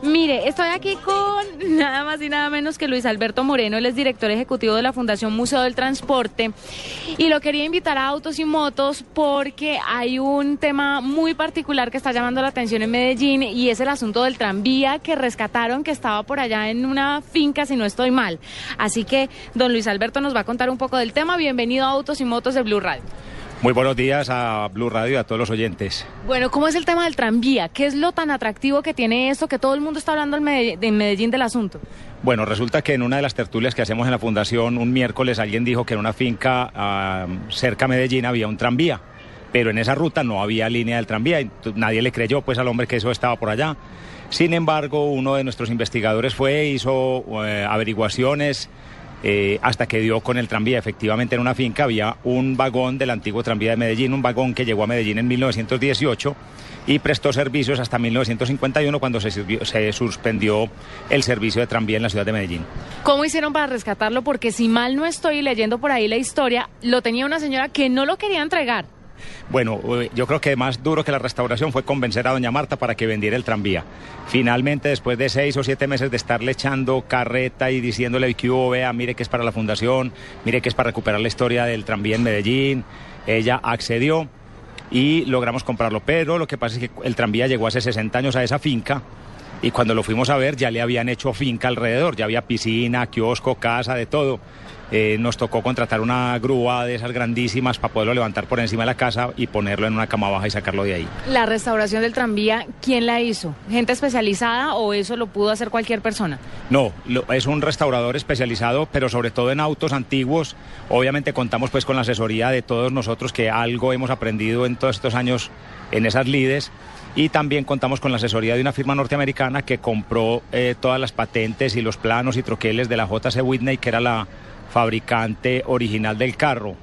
Mire, estoy aquí con nada más y nada menos que Luis Alberto Moreno. Él es director ejecutivo de la Fundación Museo del Transporte y lo quería invitar a Autos y Motos porque hay un tema muy particular que está llamando la atención en Medellín y es el asunto del tranvía que rescataron, que estaba por allá en una finca, si no estoy mal. Así que don Luis Alberto nos va a contar un poco del tema. Bienvenido a Autos y Motos de Blu Radio. Muy buenos días a Blu Radio y a todos los oyentes. Bueno, ¿cómo es el tema del tranvía? ¿Qué es lo tan atractivo que tiene esto, que todo el mundo está hablando en Medellín del asunto? Bueno, resulta que en una de las tertulias que hacemos en la Fundación un miércoles alguien dijo que en una finca cerca a Medellín había un tranvía, pero en esa ruta no había línea del tranvía y nadie le creyó pues al hombre que eso estaba por allá. Sin embargo, uno de nuestros investigadores hizo averiguaciones, hasta que dio con el tranvía. Efectivamente, en una finca había un vagón del antiguo tranvía de Medellín, un vagón que llegó a Medellín en 1918 y prestó servicios hasta 1951, cuando se suspendió el servicio de tranvía en la ciudad de Medellín. ¿Cómo hicieron para rescatarlo? Porque si mal no estoy leyendo por ahí la historia, lo tenía una señora que no lo quería entregar. Bueno, yo creo que más duro que la restauración fue convencer a doña Marta para que vendiera el tranvía. Finalmente, después de 6 o 7 meses de estarle echando carreta y diciéndole que hubo, vea, mire que es para la fundación, mire que es para recuperar la historia del tranvía en Medellín, ella accedió y logramos comprarlo. Pero lo que pasa es que el tranvía llegó hace 60 años a esa finca y cuando lo fuimos a ver ya le habían hecho finca alrededor, ya había piscina, kiosco, casa, de todo. Nos tocó contratar una grúa de esas grandísimas para poderlo levantar por encima de la casa y ponerlo en una cama baja y sacarlo de ahí. La restauración del tranvía, ¿quién la hizo? ¿Gente especializada o eso lo pudo hacer cualquier persona? No, es un restaurador especializado, pero sobre todo en autos antiguos. Obviamente contamos pues con la asesoría de todos nosotros, que algo hemos aprendido en todos estos años en esas lides. Y también contamos con la asesoría de una firma norteamericana que compró todas las patentes y los planos y troqueles de la JC Whitney, que era la fabricante original del carro.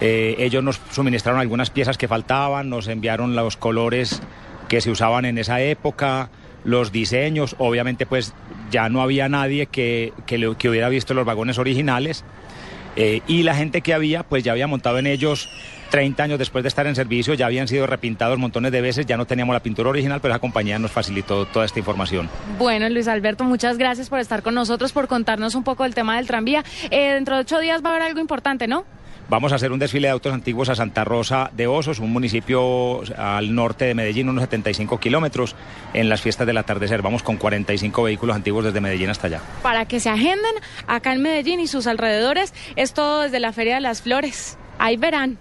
Ellos nos suministraron algunas piezas que faltaban, nos enviaron los colores que se usaban en esa época, los diseños. Obviamente pues ya no había nadie que hubiera visto los vagones originales. Y la gente que había, pues ya había montado en ellos 30 años después de estar en servicio, ya habían sido repintados montones de veces, ya no teníamos la pintura original, pero la compañía nos facilitó toda esta información. Bueno, Luis Alberto, muchas gracias por estar con nosotros, por contarnos un poco del tema del tranvía. Dentro de 8 días va a haber algo importante, ¿no? Vamos a hacer un desfile de autos antiguos a Santa Rosa de Osos, un municipio al norte de Medellín, unos 75 kilómetros, en las fiestas del atardecer. Vamos con 45 vehículos antiguos desde Medellín hasta allá. Para que se agenden acá en Medellín y sus alrededores, es todo desde la Feria de las Flores. Ahí verán.